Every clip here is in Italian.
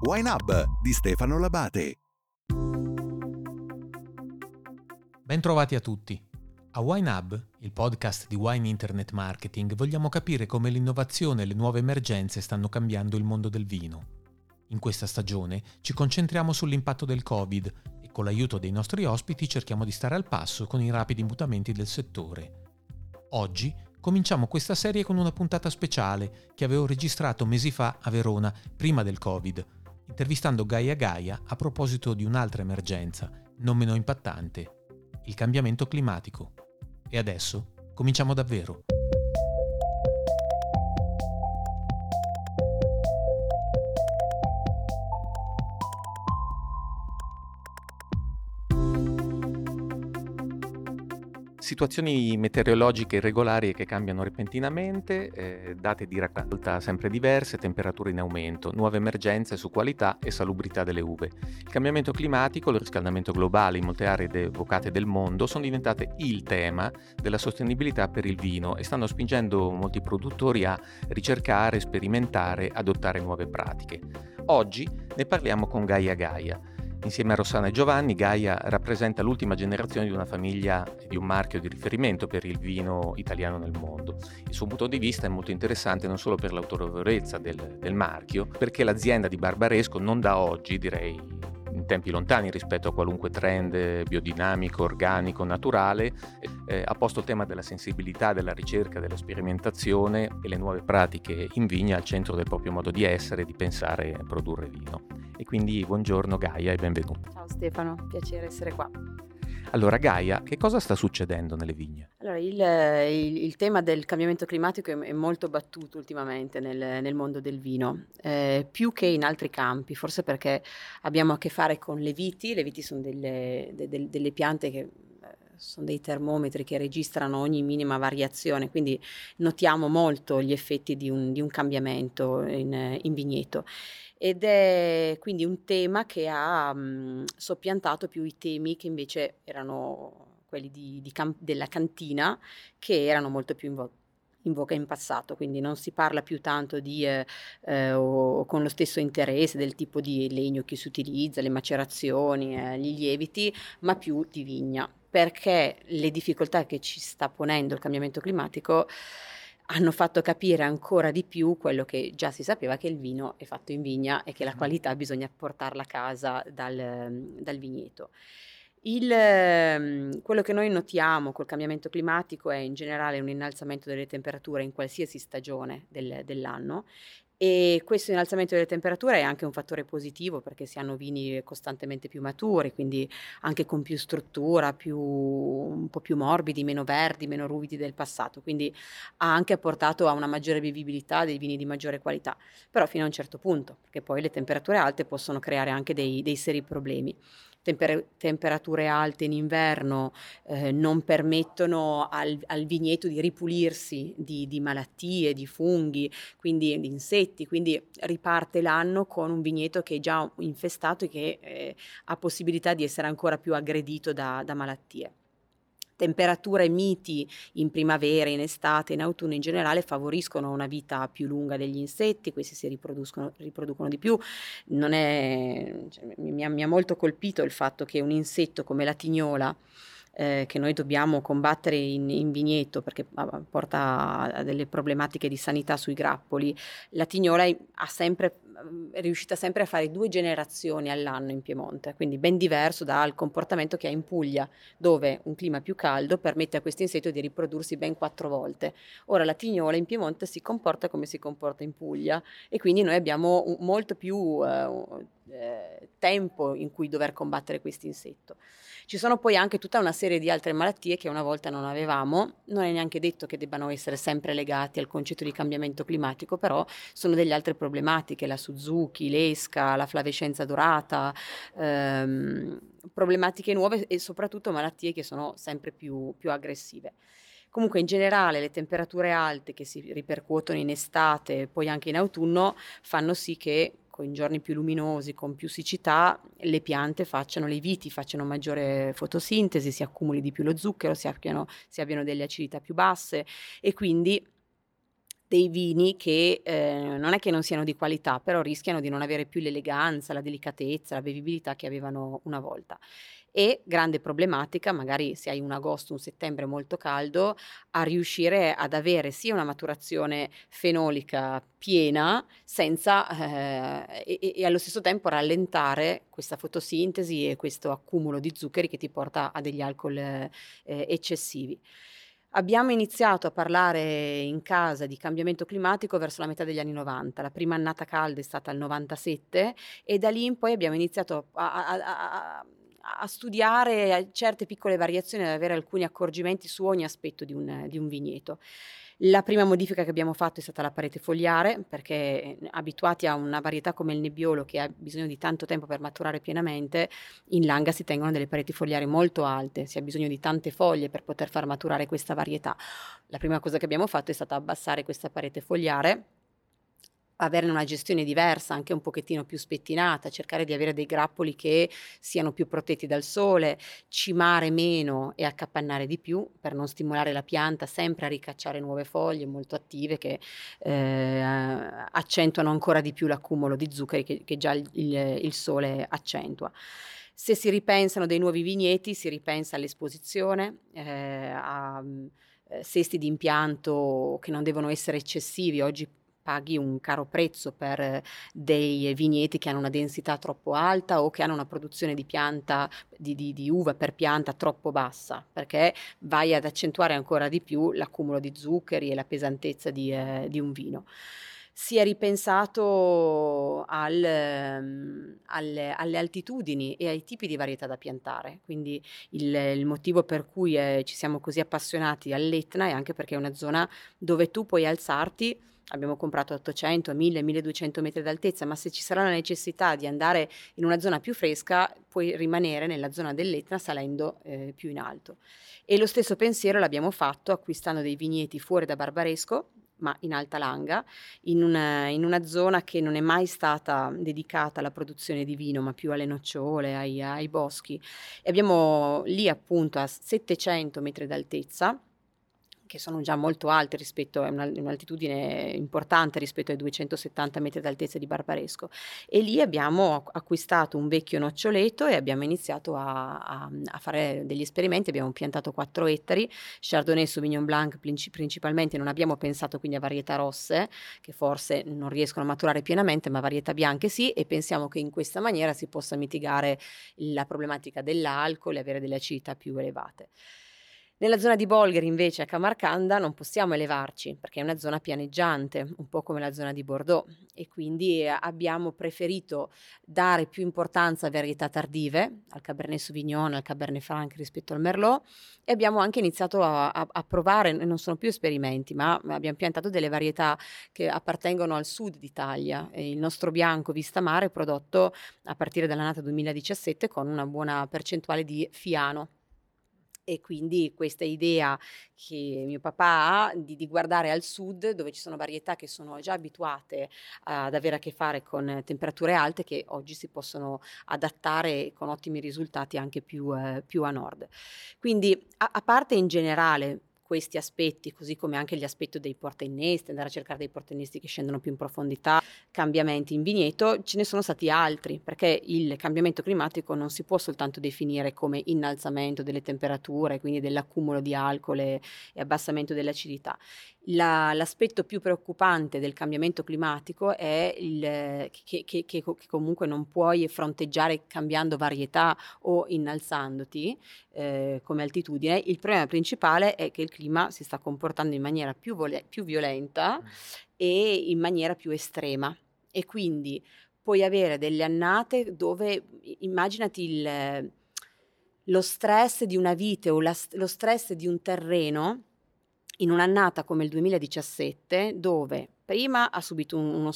Wine Hub di Stefano Labate. Bentrovati a tutti. A Wine Hub, il podcast di Wine Internet Marketing, vogliamo capire come l'innovazione e le nuove emergenze stanno cambiando il mondo del vino. In questa stagione ci concentriamo sull'impatto del Covid e con l'aiuto dei nostri ospiti cerchiamo di stare al passo con i rapidi mutamenti del settore. Oggi cominciamo questa serie con una puntata speciale che avevo registrato mesi fa a Verona, prima del Covid, intervistando Gaia Gaia a proposito di un'altra emergenza, non meno impattante, il cambiamento climatico. E adesso cominciamo davvero. Situazioni meteorologiche irregolari che cambiano repentinamente, date di raccolta sempre diverse, temperature in aumento, nuove emergenze su qualità e salubrità delle uve. Il cambiamento climatico e il riscaldamento globale in molte aree devocate del mondo sono diventate il tema della sostenibilità per il vino e stanno spingendo molti produttori a ricercare, sperimentare, adottare nuove pratiche. Oggi ne parliamo con Gaia Gaia. Insieme a Rossana e Giovanni, Gaia rappresenta l'ultima generazione di una famiglia e di un marchio di riferimento per il vino italiano nel mondo. Il suo punto di vista è molto interessante non solo per l'autorevolezza del marchio, perché l'azienda di Barbaresco non da oggi, direi in tempi lontani rispetto a qualunque trend biodinamico, organico, naturale, ha posto il tema della sensibilità, della ricerca, della sperimentazione e le nuove pratiche in vigna al centro del proprio modo di essere, di pensare e produrre vino. E quindi buongiorno Gaia e benvenuta. Ciao Stefano, piacere essere qua. Allora Gaia, che cosa sta succedendo nelle vigne? Allora, il tema del cambiamento climatico è molto battuto ultimamente nel mondo del vino, più che in altri campi, forse perché abbiamo a che fare con le viti. Le viti sono delle piante che sono dei termometri che registrano ogni minima variazione, quindi notiamo molto gli effetti di un cambiamento in vigneto. Ed è quindi un tema che ha soppiantato più i temi che invece erano quelli della cantina, che erano molto più in voga in passato. Quindi non si parla più tanto di o con lo stesso interesse del tipo di legno che si utilizza, le macerazioni, gli lieviti, ma più di vigna, perché le difficoltà che ci sta ponendo il cambiamento climatico hanno fatto capire ancora di più quello che già si sapeva, che il vino è fatto in vigna e che la qualità bisogna portarla a casa dal vigneto. Quello che noi notiamo col cambiamento climatico è in generale un innalzamento delle temperature in qualsiasi stagione dell'anno. E questo innalzamento delle temperature è anche un fattore positivo, perché si hanno vini costantemente più maturi, quindi anche con più struttura, un po' più morbidi, meno verdi, meno ruvidi del passato, quindi ha anche portato a una maggiore bevibilità, dei vini di maggiore qualità, però fino a un certo punto, perché poi le temperature alte possono creare anche dei seri problemi. Temperature alte in inverno non permettono al vigneto di ripulirsi di malattie, di funghi, quindi di insetti, quindi riparte l'anno con un vigneto che è già infestato e che ha possibilità di essere ancora più aggredito da malattie. Temperature miti in primavera, in estate, in autunno in generale favoriscono una vita più lunga degli insetti. Questi si riproducono di più. Mi ha molto colpito il fatto che un insetto come la tignola, che noi dobbiamo combattere in vigneto perché porta a delle problematiche di sanità sui grappoli, la tignola è riuscita sempre a fare 2 generazioni all'anno in Piemonte, quindi ben diverso dal comportamento che ha in Puglia, dove un clima più caldo permette a questo insetto di riprodursi ben 4 volte. Ora la tignola in Piemonte si comporta come si comporta in Puglia e quindi noi abbiamo molto più tempo in cui dover combattere questo insetto. Ci sono poi anche tutta una serie di altre malattie che una volta non avevamo. Non è neanche detto che debbano essere sempre legati al concetto di cambiamento climatico, però sono delle altre problematiche, la Suzuki, l'esca, la flavescenza dorata, problematiche nuove e soprattutto malattie che sono sempre più aggressive. Comunque in generale le temperature alte che si ripercuotono in estate e poi anche in autunno fanno sì che in giorni più luminosi, con più siccità, le viti facciano maggiore fotosintesi, si accumuli di più lo zucchero, si abbiano delle acidità più basse e quindi dei vini che non è che non siano di qualità, però rischiano di non avere più l'eleganza, la delicatezza, la bevibilità che avevano una volta. E grande problematica, magari se hai un agosto, un settembre molto caldo, a riuscire ad avere sia una maturazione fenolica piena senza e allo stesso tempo rallentare questa fotosintesi e questo accumulo di zuccheri che ti porta a degli alcol eccessivi. Abbiamo iniziato a parlare in casa di cambiamento climatico verso la metà degli anni 90, la prima annata calda è stata il 97 e da lì in poi abbiamo iniziato a studiare certe piccole variazioni, ad avere alcuni accorgimenti su ogni aspetto di un vigneto. La prima modifica che abbiamo fatto è stata la parete fogliare, perché abituati a una varietà come il Nebbiolo che ha bisogno di tanto tempo per maturare pienamente, in Langa si tengono delle pareti fogliari molto alte, si ha bisogno di tante foglie per poter far maturare questa varietà. La prima cosa che abbiamo fatto è stata abbassare questa parete fogliare, averne una gestione diversa, anche un pochettino più spettinata, cercare di avere dei grappoli che siano più protetti dal sole, cimare meno e accapannare di più per non stimolare la pianta sempre a ricacciare nuove foglie molto attive che accentuano ancora di più l'accumulo di zuccheri che già il sole accentua. Se si ripensano dei nuovi vigneti, si ripensa all'esposizione, a sesti di impianto che non devono essere eccessivi. Oggi paghi un caro prezzo per dei vigneti che hanno una densità troppo alta o che hanno una produzione di pianta di uva per pianta troppo bassa, perché vai ad accentuare ancora di più l'accumulo di zuccheri e la pesantezza di un vino. Si è ripensato alle altitudini e ai tipi di varietà da piantare, quindi il motivo per cui ci siamo così appassionati all'Etna è anche perché è una zona dove tu puoi alzarti. Abbiamo comprato 800, 1000, 1200 metri d'altezza, ma se ci sarà la necessità di andare in una zona più fresca, puoi rimanere nella zona dell'Etna salendo più in alto. E lo stesso pensiero l'abbiamo fatto acquistando dei vigneti fuori da Barbaresco, ma in Alta Langa, in una zona che non è mai stata dedicata alla produzione di vino, ma più alle nocciole, ai boschi. E abbiamo lì appunto a 700 metri d'altezza, che sono già molto alte rispetto a un'altitudine importante rispetto ai 270 metri d'altezza di Barbaresco, e lì abbiamo acquistato un vecchio noccioleto e abbiamo iniziato a fare degli esperimenti. Abbiamo piantato 4 ettari, Chardonnay, Sauvignon Blanc principalmente. Non abbiamo pensato quindi a varietà rosse che forse non riescono a maturare pienamente, ma varietà bianche sì, e pensiamo che in questa maniera si possa mitigare la problematica dell'alcol e avere delle acidità più elevate. Nella zona di Bolgheri invece a Camarcanda non possiamo elevarci perché è una zona pianeggiante, un po' come la zona di Bordeaux, e quindi abbiamo preferito dare più importanza a varietà tardive, al Cabernet Sauvignon, al Cabernet Franc rispetto al Merlot, e abbiamo anche iniziato a provare, non sono più esperimenti, ma abbiamo piantato delle varietà che appartengono al sud d'Italia. Il nostro bianco Vista Mare è prodotto a partire dall'annata 2017 con una buona percentuale di fiano. E quindi questa idea che mio papà ha di guardare al sud, dove ci sono varietà che sono già abituate ad avere a che fare con temperature alte, che oggi si possono adattare con ottimi risultati anche più a nord. Quindi a parte in generale questi aspetti, così come anche gli aspetti dei portainnesti, andare a cercare dei portainnesti che scendono più in profondità, cambiamenti in vigneto, ce ne sono stati altri, perché il cambiamento climatico non si può soltanto definire come innalzamento delle temperature, quindi dell'accumulo di alcol e abbassamento dell'acidità. L'aspetto più preoccupante del cambiamento climatico è che comunque non puoi fronteggiare cambiando varietà o innalzandoti come altitudine. Il problema principale è che il clima si sta comportando in maniera più violenta e in maniera più estrema, e quindi puoi avere delle annate dove, immaginati lo stress di una vite o lo stress di un terreno in un'annata come il 2017, dove prima ha subito uno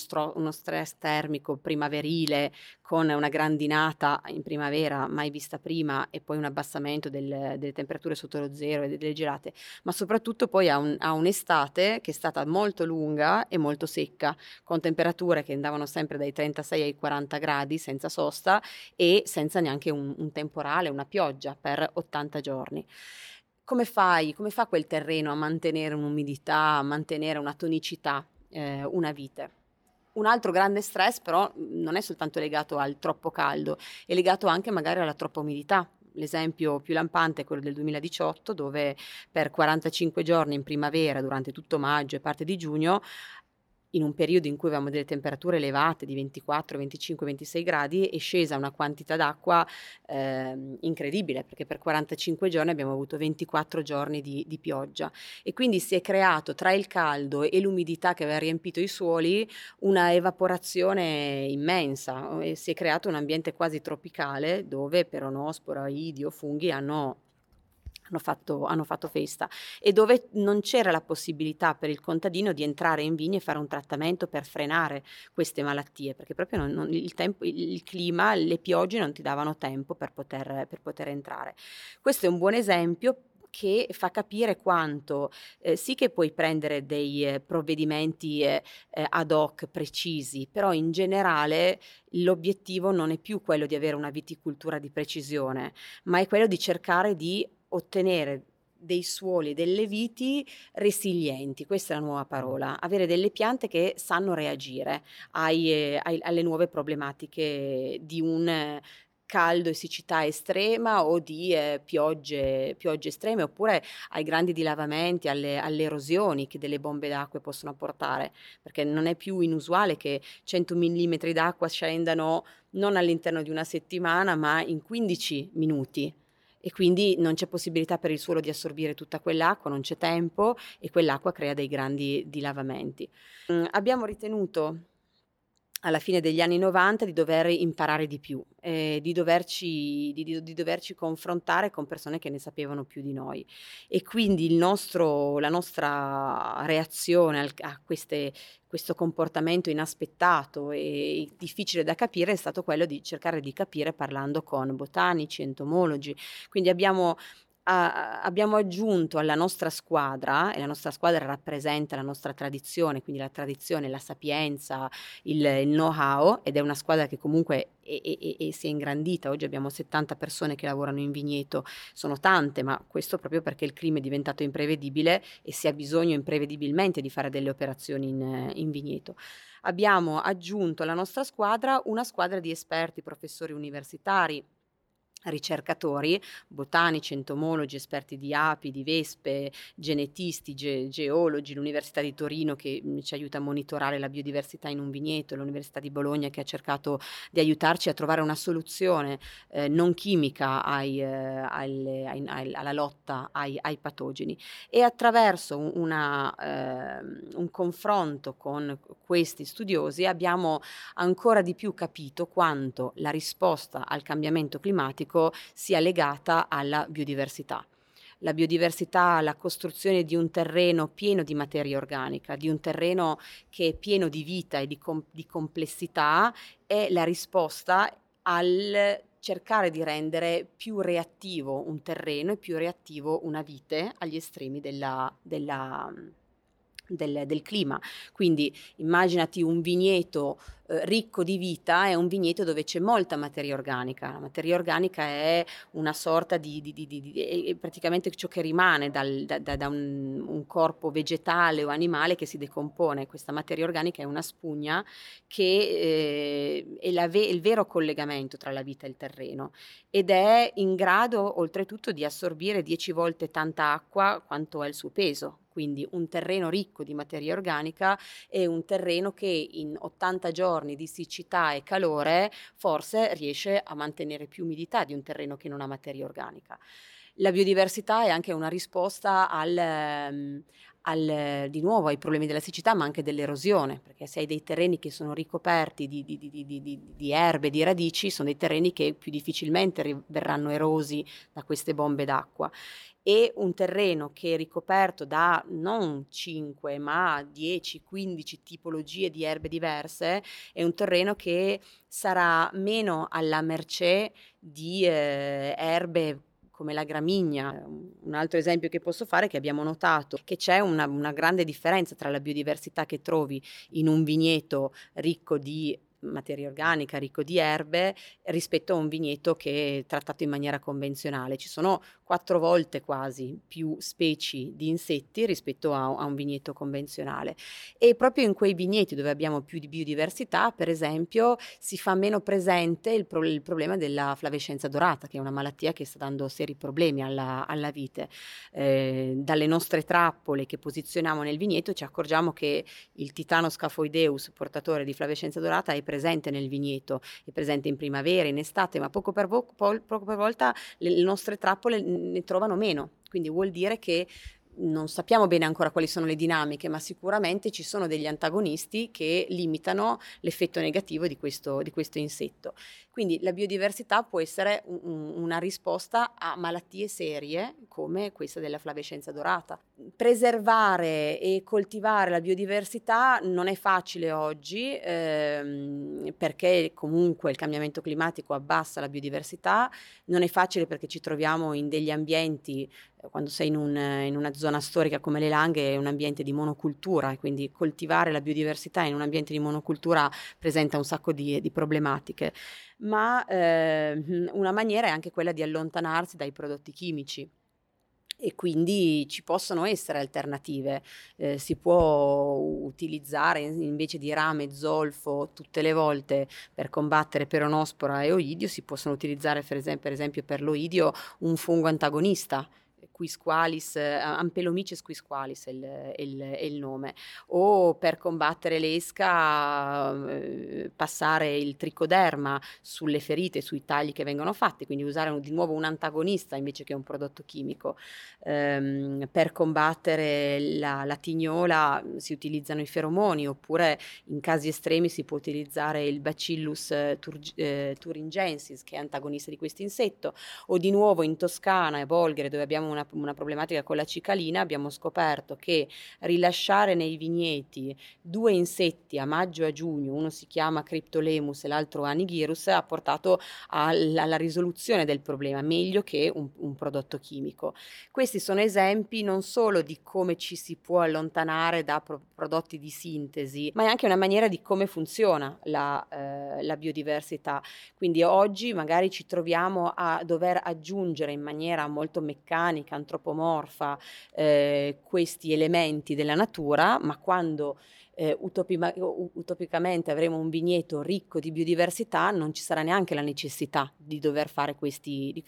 stress termico primaverile con una grandinata in primavera mai vista prima, e poi un abbassamento delle temperature sotto lo zero e delle gelate, ma soprattutto poi ha un'estate che è stata molto lunga e molto secca, con temperature che andavano sempre dai 36 ai 40 gradi senza sosta e senza neanche un temporale, una pioggia per 80 giorni. come fai? Come fa quel terreno a mantenere un'umidità, a mantenere una tonicità, una vite? Un altro grande stress però non è soltanto legato al troppo caldo, è legato anche magari alla troppa umidità. L'esempio più lampante è quello del 2018, dove per 45 giorni in primavera, durante tutto maggio e parte di giugno, in un periodo in cui avevamo delle temperature elevate di 24, 25, 26 gradi, è scesa una quantità d'acqua incredibile, perché per 45 giorni abbiamo avuto 24 giorni di pioggia, e quindi si è creato tra il caldo e l'umidità che aveva riempito i suoli una evaporazione immensa, e si è creato un ambiente quasi tropicale dove peronospora, idio, funghi hanno fatto festa, e dove non c'era la possibilità per il contadino di entrare in vigna e fare un trattamento per frenare queste malattie, perché proprio il clima, le piogge non ti davano tempo per poter entrare. Questo è un buon esempio che fa capire quanto sì che puoi prendere dei provvedimenti ad hoc precisi, però in generale l'obiettivo non è più quello di avere una viticoltura di precisione, ma è quello di cercare di ottenere dei suoli, delle viti resilienti, questa è la nuova parola, avere delle piante che sanno reagire alle nuove problematiche di un caldo e siccità estrema, o di piogge estreme, oppure ai grandi dilavamenti, alle erosioni che delle bombe d'acqua possono portare, perché non è più inusuale che 100 mm d'acqua scendano non all'interno di una settimana, ma in 15 minuti. E quindi non c'è possibilità per il suolo di assorbire tutta quell'acqua, non c'è tempo, e quell'acqua crea dei grandi dilavamenti. Abbiamo ritenuto alla fine degli anni 90 di dover imparare di più, di doverci confrontare con persone che ne sapevano più di noi, e quindi la nostra reazione questo comportamento inaspettato e difficile da capire è stato quello di cercare di capire parlando con botanici, entomologi. Quindi abbiamo aggiunto alla nostra squadra, e la nostra squadra rappresenta la nostra tradizione, quindi la tradizione, la sapienza, il know-how, ed è una squadra che comunque si è ingrandita. Oggi abbiamo 70 persone che lavorano in vigneto, sono tante, ma questo proprio perché il clima è diventato imprevedibile e si ha bisogno imprevedibilmente di fare delle operazioni in vigneto. Abbiamo aggiunto alla nostra squadra una squadra di esperti, professori universitari, ricercatori, botanici, entomologi, esperti di api, di vespe, genetisti, geologi, l'Università di Torino che ci aiuta a monitorare la biodiversità in un vigneto, l'Università di Bologna che ha cercato di aiutarci a trovare una soluzione non chimica alla lotta ai patogeni, e attraverso un confronto con questi studiosi abbiamo ancora di più capito quanto la risposta al cambiamento climatico sia legata alla biodiversità. La biodiversità, la costruzione di un terreno pieno di materia organica, di un terreno che è pieno di vita e di complessità, è la risposta al cercare di rendere più reattivo un terreno e più reattivo una vite agli estremi del clima. Quindi immaginati un vigneto ricco di vita, è un vigneto dove c'è molta materia organica. La materia organica è una sorta di praticamente ciò che rimane da un corpo vegetale o animale che si decompone. Questa materia organica è una spugna che è il vero collegamento tra la vita e il terreno, ed è in grado oltretutto di assorbire 10 volte tanta acqua quanto è il suo peso. Quindi un terreno ricco di materia organica è un terreno che in 80 giorni di siccità e calore forse riesce a mantenere più umidità di un terreno che non ha materia organica. La biodiversità è anche una risposta di nuovo ai problemi della siccità, ma anche dell'erosione, perché se hai dei terreni che sono ricoperti di erbe, di radici, sono dei terreni che più difficilmente verranno erosi da queste bombe d'acqua. E un terreno che è ricoperto da non 5 ma 10-15 tipologie di erbe diverse è un terreno che sarà meno alla mercé di erbe come la gramigna. Un altro esempio che posso fare è che abbiamo notato che c'è una grande differenza tra la biodiversità che trovi in un vigneto ricco di materia organica, ricco di erbe, rispetto a un vigneto che è trattato in maniera convenzionale. Ci sono 4 volte quasi più specie di insetti rispetto a un vigneto convenzionale. E proprio in quei vigneti dove abbiamo più di biodiversità, per esempio, si fa meno presente il problema della flavescenza dorata, che è una malattia che sta dando seri problemi alla vite. Dalle nostre trappole che posizioniamo nel vigneto ci accorgiamo che il Titano Scafoideus, portatore di flavescenza dorata, è presente nel vigneto, è presente in primavera, in estate, ma poco per volta le nostre trappole ne trovano meno. Quindi vuol dire che non sappiamo bene ancora quali sono le dinamiche, ma sicuramente ci sono degli antagonisti che limitano l'effetto negativo di questo insetto. Quindi la biodiversità può essere una risposta a malattie serie come questa della flavescenza dorata. Preservare e coltivare la biodiversità non è facile oggi, perché comunque il cambiamento climatico abbassa la biodiversità, non è facile perché ci troviamo in degli ambienti, quando sei in una zona storica come le Langhe, è un ambiente di monocultura, e quindi coltivare la biodiversità in un ambiente di monocultura presenta un sacco di problematiche, ma una maniera è anche quella di allontanarsi dai prodotti chimici. E quindi ci possono essere alternative, si può utilizzare invece di rame, zolfo tutte le volte per combattere peronospora e oidio, si possono utilizzare per esempio per l'oidio un fungo antagonista, Quisqualis, Ampelomyces quisqualis è il nome, o per combattere l'esca passare il tricoderma sulle ferite, sui tagli che vengono fatti, quindi usare di nuovo un antagonista invece che un prodotto chimico. Per combattere la tignola si utilizzano i feromoni, oppure in casi estremi si può utilizzare il Bacillus thuringiensis, che è antagonista di questo insetto, o di nuovo in Toscana e Bolgheri, dove abbiamo una problematica con la cicalina, abbiamo scoperto che rilasciare nei vigneti 2 insetti a maggio e a giugno, uno si chiama Cryptolemus e l'altro Anigirus, ha portato alla risoluzione del problema, meglio che un prodotto chimico. Questi sono esempi non solo di come ci si può allontanare da prodotti di sintesi, ma è anche una maniera di come funziona la biodiversità. Quindi oggi magari ci troviamo a dover aggiungere in maniera molto meccanica, antropomorfa, questi elementi della natura, ma quando utopicamente avremo un vigneto ricco di biodiversità non ci sarà neanche la necessità di dover fare questi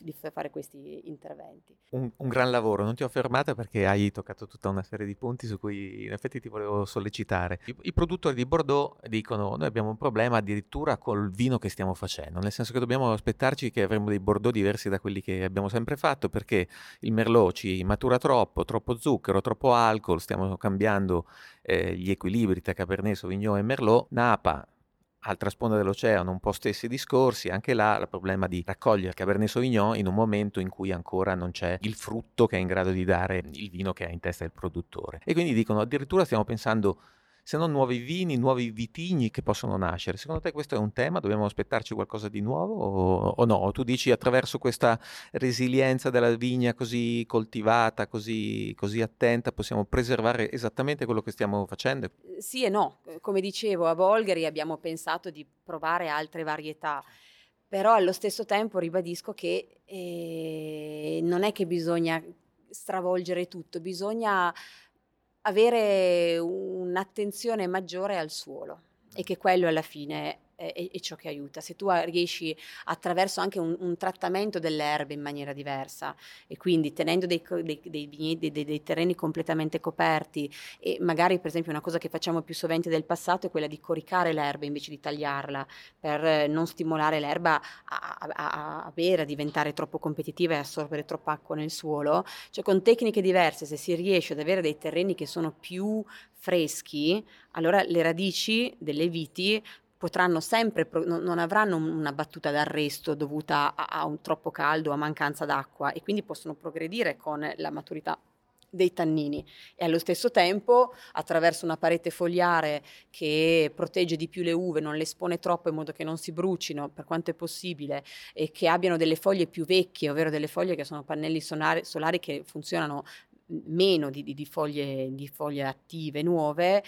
interventi. Un gran lavoro, non ti ho fermata perché hai toccato tutta una serie di punti su cui in effetti ti volevo sollecitare. I produttori di Bordeaux dicono: noi abbiamo un problema addirittura col vino che stiamo facendo, nel senso che dobbiamo aspettarci che avremo dei Bordeaux diversi da quelli che abbiamo sempre fatto, perché il Merlot ci matura troppo zucchero, troppo alcol, stiamo cambiando gli equilibri tra Cabernet Sauvignon e Merlot. Napa, altra sponda dell'oceano, un po' stessi discorsi, anche là il problema di raccogliere Cabernet Sauvignon in un momento in cui ancora non c'è il frutto che è in grado di dare il vino che ha in testa il produttore. E quindi dicono: addirittura stiamo pensando, se non nuovi vini, nuovi vitigni che possono nascere. Secondo te questo è un tema? Dobbiamo aspettarci qualcosa di nuovo o no? Tu dici, attraverso questa resilienza della vigna così coltivata, così attenta, possiamo preservare esattamente quello che stiamo facendo? Sì e no. Come dicevo, a Bolgheri abbiamo pensato di provare altre varietà, però allo stesso tempo ribadisco che non è che bisogna stravolgere tutto, bisogna avere un'attenzione maggiore al suolo, e che quello alla fine è ciò che aiuta. Se tu riesci, attraverso anche un trattamento delle erbe in maniera diversa, e quindi tenendo dei terreni completamente coperti, e magari per esempio una cosa che facciamo più sovente del passato è quella di coricare l'erba invece di tagliarla, per non stimolare l'erba a bere, a diventare troppo competitiva e assorbire troppa acqua nel suolo. Cioè, con tecniche diverse, se si riesce ad avere dei terreni che sono più freschi, allora le radici delle viti potranno sempre, non avranno una battuta d'arresto dovuta a un troppo caldo, a mancanza d'acqua, e quindi possono progredire con la maturità dei tannini, e allo stesso tempo, attraverso una parete foliare che protegge di più le uve, non le espone troppo in modo che non si brucino per quanto è possibile, e che abbiano delle foglie più vecchie, ovvero delle foglie che sono pannelli solari che funzionano meno di foglie attive nuove,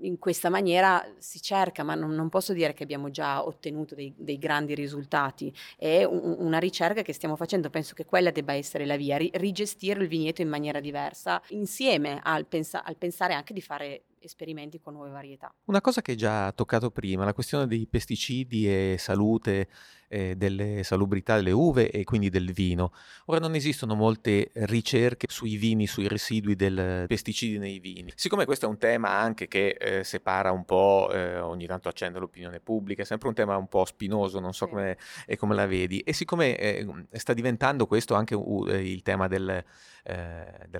in questa maniera si cerca, ma non posso dire che abbiamo già ottenuto dei grandi risultati. È una ricerca che stiamo facendo, penso che quella debba essere la via, rigestire il vigneto in maniera diversa, insieme al pensare anche di fare esperimenti con nuove varietà. Una cosa che hai già toccato prima, la questione dei pesticidi e salute, delle salubrità delle uve e quindi del vino. Ora non esistono molte ricerche sui vini, sui residui del pesticidi nei vini. Siccome questo è un tema anche che separa un po', ogni tanto accende l'opinione pubblica, è sempre un tema un po' spinoso, non so come la vedi, e siccome sta diventando questo anche il tema della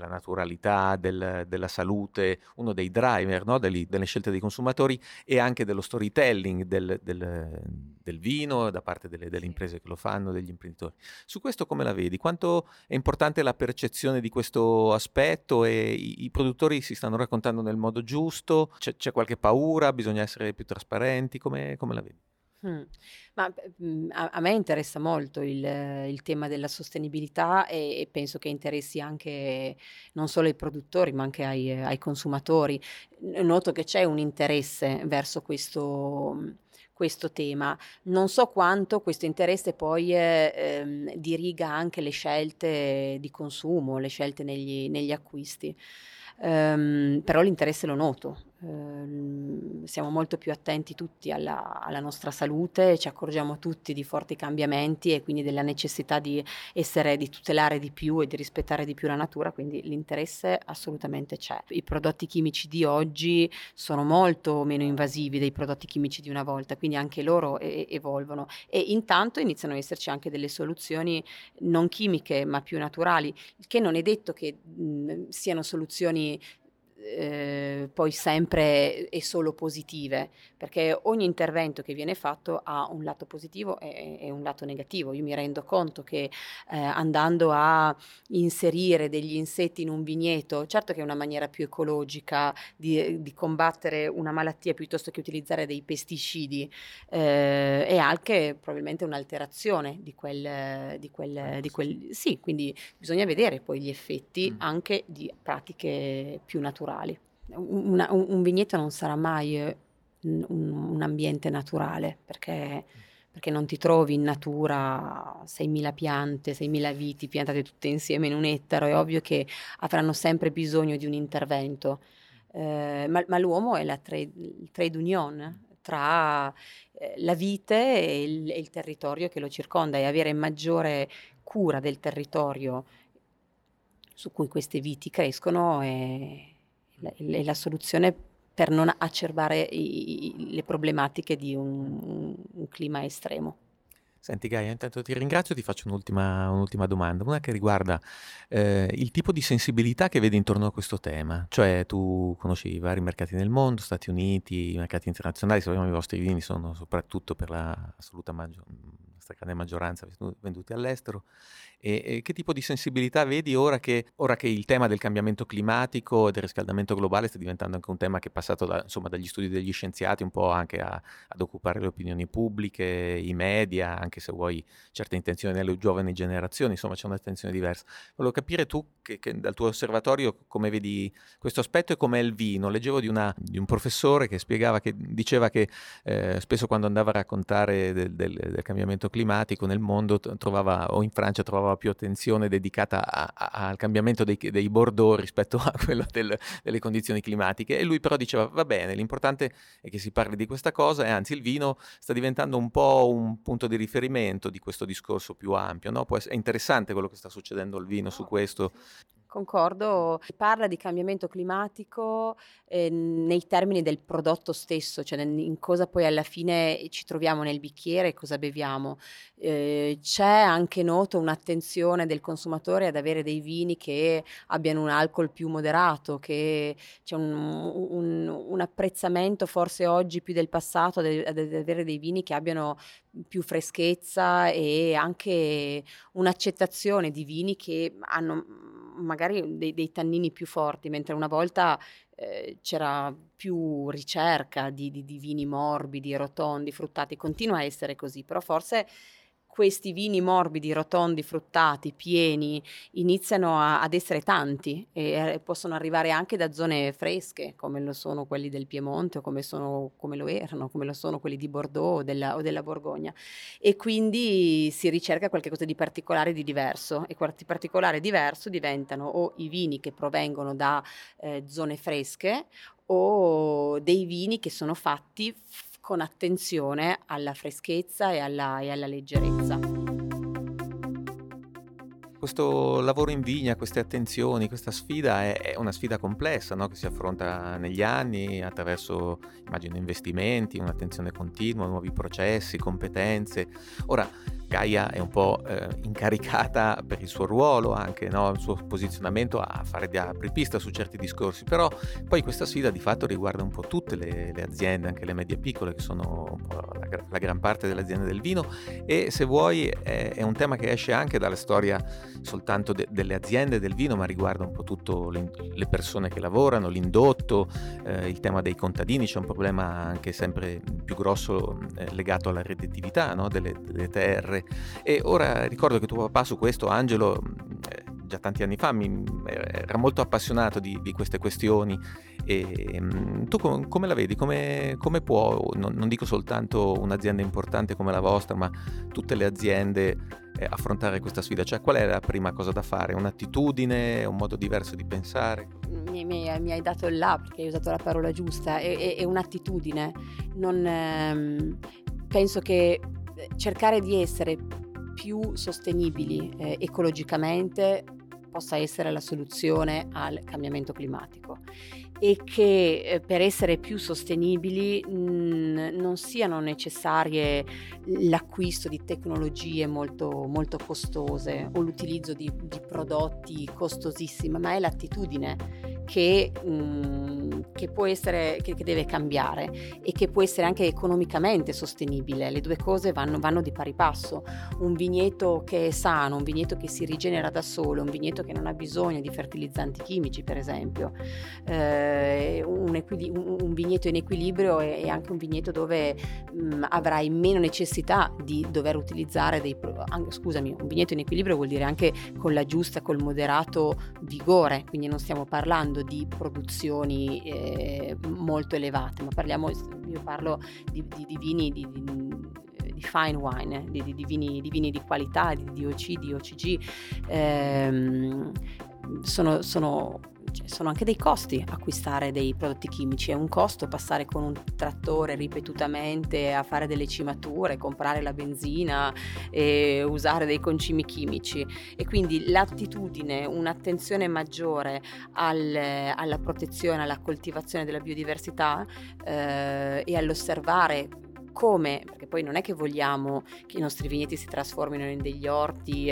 naturalità, della salute, uno dei driver, no? Delle scelte dei consumatori e anche dello storytelling del vino da parte delle imprese che lo fanno, degli imprenditori. Su questo come la vedi? Quanto è importante la percezione di questo aspetto e i produttori si stanno raccontando nel modo giusto? C'è qualche paura? Bisogna essere più trasparenti? Come la vedi? Ma a me interessa molto il tema della sostenibilità e penso che interessi anche non solo ai produttori ma anche ai consumatori. Noto che c'è un interesse verso questo tema. Non so quanto questo interesse poi diriga anche le scelte di consumo, le scelte negli acquisti. Però l'interesse lo noto, siamo molto più attenti tutti alla nostra salute, ci accorgiamo tutti di forti cambiamenti e quindi della necessità di tutelare di più e di rispettare di più la natura, quindi l'interesse assolutamente c'è. I prodotti chimici di oggi sono molto meno invasivi dei prodotti chimici di una volta, quindi anche loro evolvono e intanto iniziano ad esserci anche delle soluzioni non chimiche ma più naturali, che non è detto che siano soluzioni poi sempre e solo positive, perché ogni intervento che viene fatto ha un lato positivo e un lato negativo. Io mi rendo conto che andando a inserire degli insetti in un vigneto, certo che è una maniera più ecologica di combattere una malattia piuttosto che utilizzare dei pesticidi, è anche probabilmente un'alterazione di quel sì, quindi bisogna vedere poi gli effetti anche di pratiche più naturali. Un vigneto non sarà mai un ambiente naturale perché non ti trovi in natura 6.000 piante, 6.000 viti piantate tutte insieme in un ettaro. È ovvio che avranno sempre bisogno di un intervento, ma l'uomo è il trade union tra la vite e il territorio che lo circonda, e avere maggiore cura del territorio su cui queste viti crescono è la soluzione per non acerbare le problematiche di un clima estremo. Senti Gaia, intanto ti ringrazio e ti faccio un'ultima domanda, una che riguarda il tipo di sensibilità che vedi intorno a questo tema. Cioè tu conosci i vari mercati nel mondo, Stati Uniti, i mercati internazionali, sappiamo che i vostri vini sono soprattutto per l'assoluta stragrande maggioranza venduti all'estero. E che tipo di sensibilità vedi ora che il tema del cambiamento climatico e del riscaldamento globale sta diventando anche un tema che è passato dagli studi degli scienziati un po' anche ad occupare le opinioni pubbliche, i media, anche se vuoi certe intenzioni nelle giovani generazioni, insomma c'è un'attenzione diversa. Volevo capire tu che dal tuo osservatorio come vedi questo aspetto e com'è il vino. Leggevo di un professore che spiegava, che diceva che spesso quando andava a raccontare del cambiamento climatico nel mondo trovava, o in Francia trovava più attenzione dedicata al cambiamento dei Bordeaux rispetto a quello delle condizioni climatiche, e lui però diceva va bene, l'importante è che si parli di questa cosa, e anzi il vino sta diventando un po' un punto di riferimento di questo discorso più ampio, no? È interessante quello che sta succedendo al vino su questo. Concordo, parla di cambiamento climatico nei termini del prodotto stesso, cioè in cosa poi alla fine ci troviamo nel bicchiere e cosa beviamo. C'è anche noto un'attenzione del consumatore ad avere dei vini che abbiano un alcol più moderato, che c'è un apprezzamento forse oggi più del passato ad avere dei vini che abbiano più freschezza, e anche un'accettazione di vini che hanno magari dei tannini più forti, mentre una volta c'era più ricerca di vini morbidi, rotondi, fruttati. Continua a essere così, però forse questi vini morbidi, rotondi, fruttati, pieni, iniziano ad essere tanti e possono arrivare anche da zone fresche, come lo sono quelli del Piemonte, o come lo sono quelli di Bordeaux o della Borgogna. E quindi si ricerca qualcosa di particolare, di diverso, e questi particolare diverso diventano o i vini che provengono da zone fresche o dei vini che sono fatti con attenzione alla freschezza e alla leggerezza. Questo lavoro in vigna, queste attenzioni, questa sfida è una sfida complessa, no? Che si affronta negli anni attraverso, immagino, investimenti, un'attenzione continua, nuovi processi, competenze. Ora, Gaia è un po' incaricata per il suo ruolo anche, no? Il suo posizionamento a fare da apripista su certi discorsi, però poi questa sfida di fatto riguarda un po' tutte le aziende, anche le medie piccole, che sono un po' la gran parte delle aziende del vino, e se vuoi è un tema che esce anche dalla storia soltanto delle aziende del vino, ma riguarda un po' tutto le persone che lavorano, l'indotto, il tema dei contadini. C'è un problema anche sempre più grosso legato alla redditività, no? delle terre. E ora ricordo che tuo papà su questo, Angelo, già tanti anni fa era molto appassionato di queste questioni. E tu come la vedi? Come può, non dico soltanto un'azienda importante come la vostra, ma tutte le aziende affrontare questa sfida? Cioè, qual è la prima cosa da fare? Un'attitudine, un modo diverso di pensare? Mi hai dato il là, perché hai usato la parola giusta. È un'attitudine. Penso che cercare di essere più sostenibili ecologicamente possa essere la soluzione al cambiamento climatico, e che per essere più sostenibili non siano necessarie l'acquisto di tecnologie molto, molto costose o l'utilizzo di prodotti costosissimi, ma è l'attitudine che può essere, che deve cambiare, e che può essere anche economicamente sostenibile. Le due cose vanno di pari passo. Un vigneto che è sano, un vigneto che si rigenera da solo, un vigneto che non ha bisogno di fertilizzanti chimici, per esempio, un vigneto in equilibrio è anche un vigneto dove avrai meno necessità di dover utilizzare un vigneto in equilibrio vuol dire anche con la giusta, col moderato vigore, quindi non stiamo parlando di produzioni molto elevate, ma io parlo di vini di fine wine, di vini di qualità, di DOC, di OCG. Sono anche dei costi acquistare dei prodotti chimici, è un costo passare con un trattore ripetutamente a fare delle cimature, comprare la benzina e usare dei concimi chimici, e quindi l'attitudine, un'attenzione maggiore alla protezione, alla coltivazione della biodiversità e all'osservare come, perché poi non è che vogliamo che i nostri vigneti si trasformino in degli orti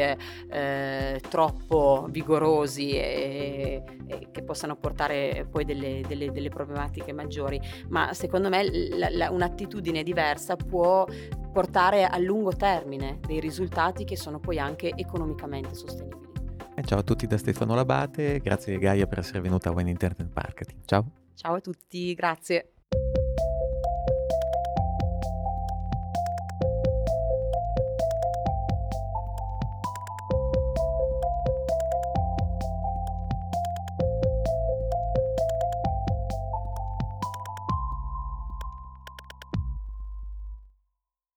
troppo vigorosi e che possano portare poi delle problematiche maggiori, ma secondo me un'attitudine diversa può portare a lungo termine dei risultati che sono poi anche economicamente sostenibili. Ciao a tutti da Stefano Labate, grazie Gaia per essere venuta a Wine Internet Marketing. Ciao a tutti, grazie.